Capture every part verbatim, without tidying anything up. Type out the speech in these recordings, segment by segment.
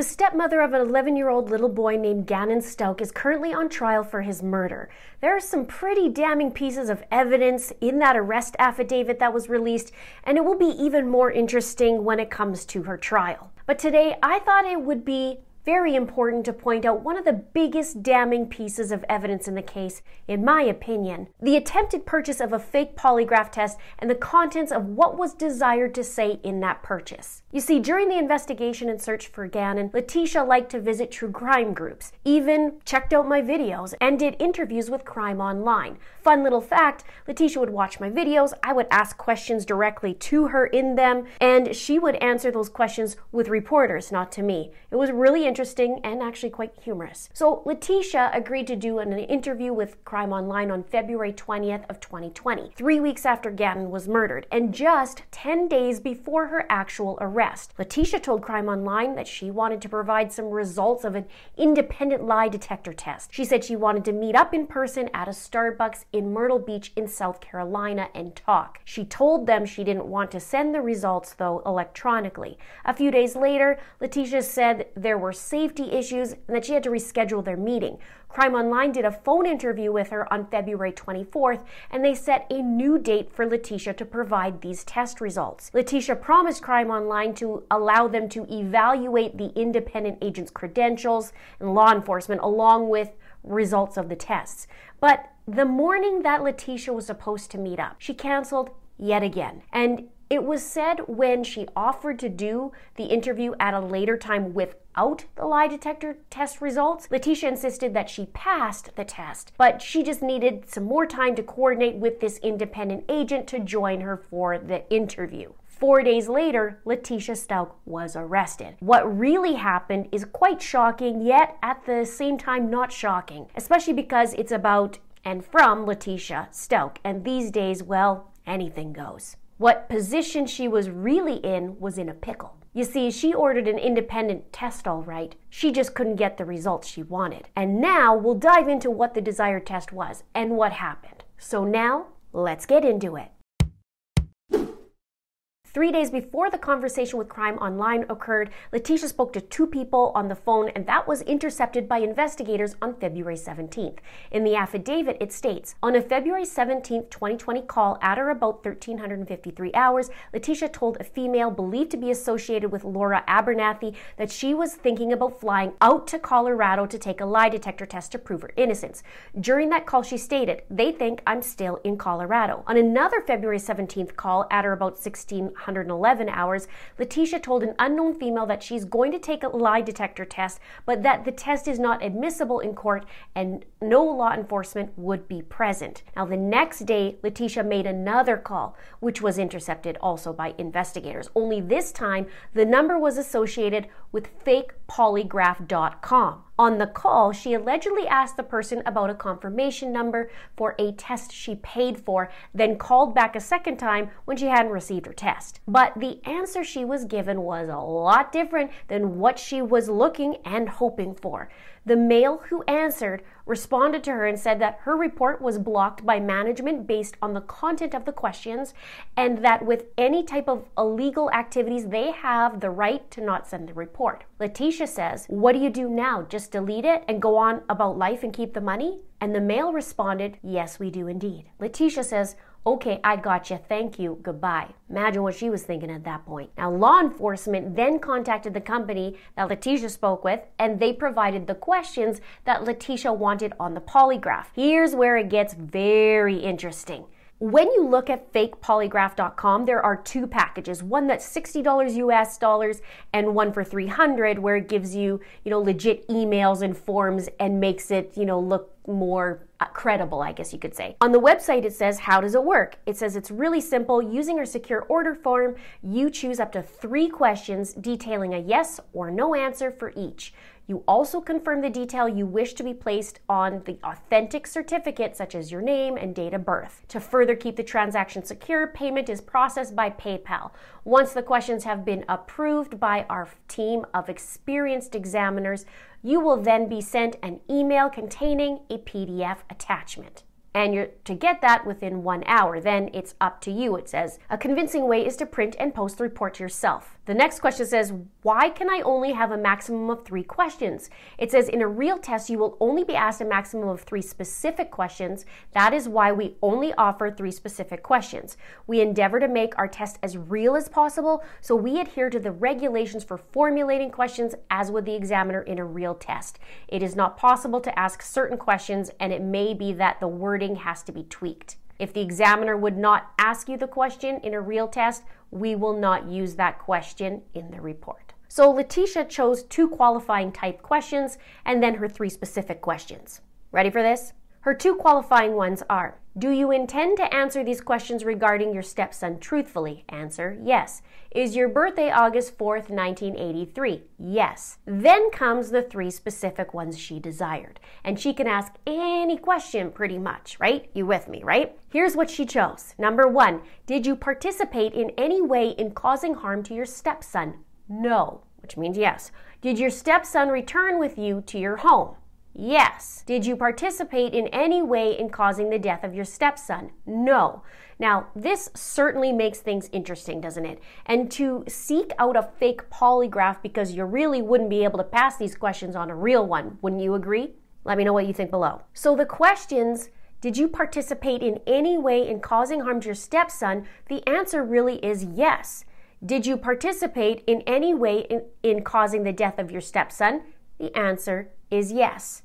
The stepmother of an eleven-year-old little boy named Gannon Stauch is currently on trial for his murder. There are some pretty damning pieces of evidence in that arrest affidavit that was released, and it will be even more interesting when it comes to her trial. But today, I thought it would be very important to point out one of the biggest damning pieces of evidence in the case, in my opinion. The attempted purchase of a fake polygraph test and the contents of what was desired to say in that purchase. You see, during the investigation and search for Gannon, Letecia liked to visit true crime groups, even checked out my videos, and did interviews with Crime Online. Fun little fact, Letecia would watch my videos, I would ask questions directly to her in them, and she would answer those questions with reporters, not to me. It was really interesting and actually quite humorous. So Letecia agreed to do an interview with Crime Online on February twentieth of twenty twenty, three weeks after Gannon was murdered, and just ten days before her actual arrest. Letecia told Crime Online that she wanted to provide some results of an independent lie detector test. She said she wanted to meet up in person at a Starbucks in Myrtle Beach in South Carolina and talk. She told them she didn't want to send the results, though, electronically. A few days later, Letecia said there were safety issues and that she had to reschedule their meeting. Crime Online did a phone interview with her on February twenty-fourth, and they set a new date for Letecia to provide these test results. Letecia promised Crime Online to allow them to evaluate the independent agent's credentials and law enforcement along with results of the tests. But the morning that Letecia was supposed to meet up, she canceled yet again. And it was said when she offered to do the interview at a later time without the lie detector test results, Letecia insisted that she passed the test, but she just needed some more time to coordinate with this independent agent to join her for the interview. Four days later, Letecia Stauch was arrested. What really happened is quite shocking, yet at the same time not shocking, especially because it's about and from Letecia Stauch, and these days, well, anything goes. What position she was really in was in a pickle. You see, she ordered an independent test all right, she just couldn't get the results she wanted. And now we'll dive into what the desired test was and what happened. So now, let's get into it. Three days before the conversation with Crime Online occurred, Letecia spoke to two people on the phone, and that was intercepted by investigators on February seventeenth. In the affidavit, it states, on a February seventeenth, twenty twenty call at or about thirteen fifty-three hours, Letecia told a female believed to be associated with Laura Abernathy that she was thinking about flying out to Colorado to take a lie detector test to prove her innocence. During that call, she stated, "They think I'm still in Colorado." On another February seventeenth call at or about sixteen eleven hours, Letecia told an unknown female that she's going to take a lie detector test, but that the test is not admissible in court and no law enforcement would be present. Now, the next day, Letecia made another call, which was intercepted also by investigators. Only this time, the number was associated with fake polygraph dot com. On the call, she allegedly asked the person about a confirmation number for a test she paid for, then called back a second time when she hadn't received her test. But the answer she was given was a lot different than what she was looking and hoping for. The male who answered responded to her and said that her report was blocked by management based on the content of the questions, and that with any type of illegal activities, they have the right to not send the report. Letecia says, "What do you do now? Just delete it and go on about life and keep the money?" And the male responded, "Yes, we do indeed." Letecia says, "Okay, I gotcha, thank you, goodbye." Imagine what she was thinking at that point. Now, law enforcement then contacted the company that Letecia spoke with, and they provided the questions that Letecia wanted on the polygraph. Here's where it gets very interesting. When you look at fake polygraph dot com, there are two packages, one that's sixty U S dollars and one for three hundred, where it gives you, you know, legit emails and forms and makes it, you know, look more Uh, credible, I guess you could say. On the website, it says, how does it work? It says it's really simple. Using our secure order form, you choose up to three questions detailing a yes or no answer for each. You also confirm the detail you wish to be placed on the authentic certificate, such as your name and date of birth. To further keep the transaction secure, payment is processed by PayPal. Once the questions have been approved by our team of experienced examiners, you will then be sent an email containing a P D F attachment. and you're to get that within one hour. Then it's up to you, it says. A convincing way is to print and post the report to yourself. The next question says, why can I only have a maximum of three questions? It says in a real test, you will only be asked a maximum of three specific questions. That is why we only offer three specific questions. We endeavor to make our test as real as possible, so we adhere to the regulations for formulating questions as would the examiner in a real test. It is not possible to ask certain questions, and it may be that the word has to be tweaked. If the examiner would not ask you the question in a real test, we will not use that question in the report. So Letecia chose two qualifying type questions and then her three specific questions. Ready for this? Her two qualifying ones are, do you intend to answer these questions regarding your stepson truthfully? Answer, yes. Is your birthday August fourth, nineteen eighty-three? Yes. Then comes the three specific ones she desired. And she can ask any question pretty much, right? You with me, right? Here's what she chose. Number one, did you participate in any way in causing harm to your stepson? No, which means yes. Did your stepson return with you to your home? Yes. Did you participate in any way in causing the death of your stepson? No. Now, this certainly makes things interesting, doesn't it? And to seek out a fake polygraph because you really wouldn't be able to pass these questions on a real one, wouldn't you agree? Let me know what you think below. So the questions, did you participate in any way in causing harm to your stepson? The answer really is yes. Did you participate in any way in, in causing the death of your stepson? The answer is yes.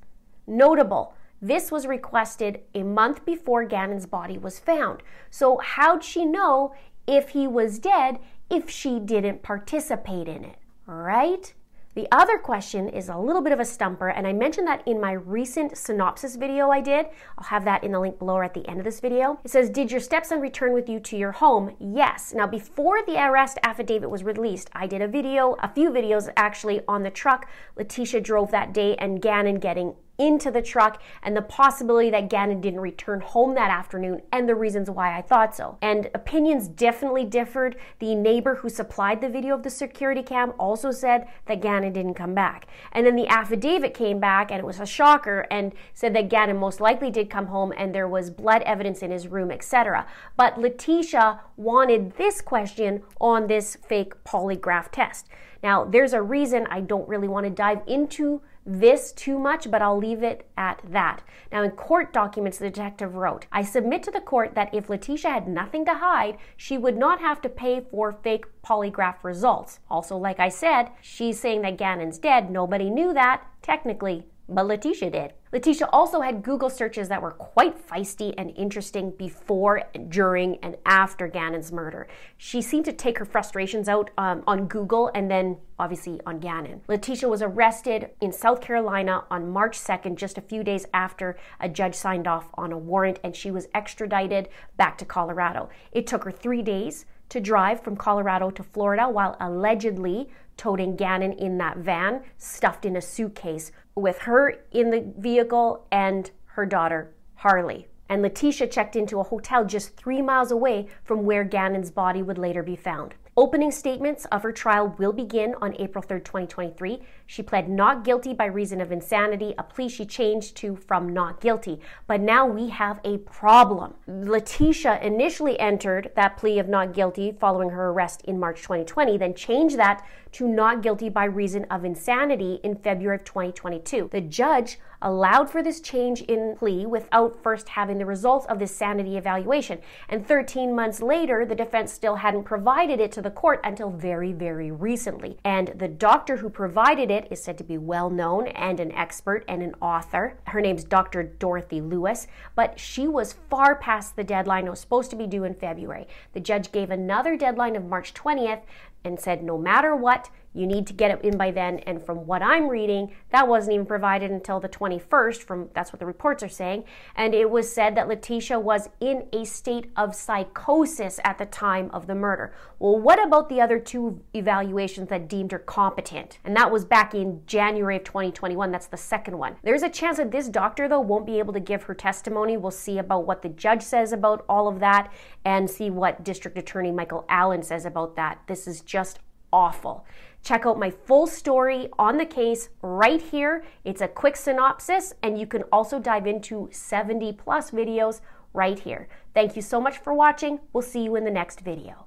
Notable, this was requested a month before Gannon's body was found. So how'd she know if he was dead if she didn't participate in it, right? The other question is a little bit of a stumper, and I mentioned that in my recent synopsis video I did. I'll have that in the link below at the end of this video. It says, did your stepson return with you to your home? Yes. Now, before the arrest affidavit was released, I did a video, a few videos actually, on the truck Letecia drove that day and Gannon getting into the truck, and the possibility that Gannon didn't return home that afternoon, and the reasons why I thought so. And opinions definitely differed. The neighbor who supplied the video of the security cam also said that Gannon didn't come back. And then the affidavit came back, and it was a shocker, and said that Gannon most likely did come home, and there was blood evidence in his room, et cetera. But Letecia wanted this question on this fake polygraph test. Now, there's a reason I don't really want to dive into this too much, but I'll leave it at that. Now, in court documents, the detective wrote, I submit to the court that if Letecia had nothing to hide, she would not have to pay for fake polygraph results. Also, like I said, she's saying that Gannon's dead. Nobody knew that, technically, but Letecia did. Letecia also had Google searches that were quite feisty and interesting before, during, and after Gannon's murder. She seemed to take her frustrations out um, on Google and then obviously on Gannon. Letecia was arrested in South Carolina on March second, just a few days after a judge signed off on a warrant, and she was extradited back to Colorado. It took her three days to drive from Colorado to Florida while allegedly toting Gannon in that van, stuffed in a suitcase, with her in the vehicle and her daughter, Harley. And Letecia checked into a hotel just three miles away from where Gannon's body would later be found. Opening statements of her trial will begin on April third, twenty twenty-three. She pled not guilty by reason of insanity, a plea she changed to from not guilty. But now we have a problem. Letecia initially entered that plea of not guilty following her arrest in March twenty twenty, then changed that to not guilty by reason of insanity in February of twenty twenty-two. The judge allowed for this change in plea without first having the results of this sanity evaluation. And thirteen months later, the defense still hadn't provided it to the court until very, very recently. And the doctor who provided it is said to be well known and an expert and an author. Her name's Doctor Dorothy Lewis, but she was far past the deadline. It was supposed to be due in February. The judge gave another deadline of March twentieth and said, no matter what, you need to get it in by then. And from what I'm reading, that wasn't even provided until the twenty-first, from that's what the reports are saying. And it was said that Letecia was in a state of psychosis at the time of the murder. Well, what about the other two evaluations that deemed her competent? And that was back in January of twenty twenty-one. That's the second one. There's a chance that this doctor, though, won't be able to give her testimony. We'll see about what the judge says about all of that and see what District Attorney Michael Allen says about that. This is just awful. Check out my full story on the case right here. It's a quick synopsis, and you can also dive into seventy plus videos right here. Thank you so much for watching. We'll see you in the next video.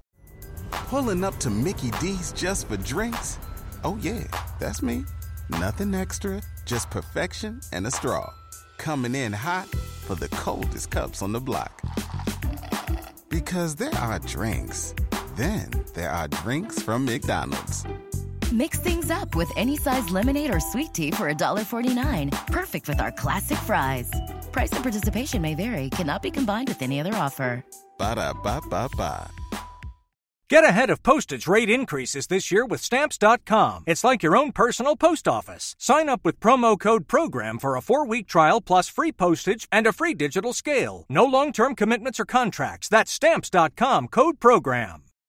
Pulling up to Mickey D's just for drinks? Oh yeah, that's me. Nothing extra, just perfection and a straw. Coming in hot for the coldest cups on the block. Because there are drinks. Then there are drinks from McDonald's. Mix things up with any size lemonade or sweet tea for one forty-nine. Perfect with our classic fries. Price and participation may vary. Cannot be combined with any other offer. Ba-da-ba-ba-ba. Get ahead of postage rate increases this year with Stamps dot com. It's like your own personal post office. Sign up with promo code PROGRAM for a four-week trial plus free postage and a free digital scale. No long-term commitments or contracts. That's Stamps dot com, code PROGRAM.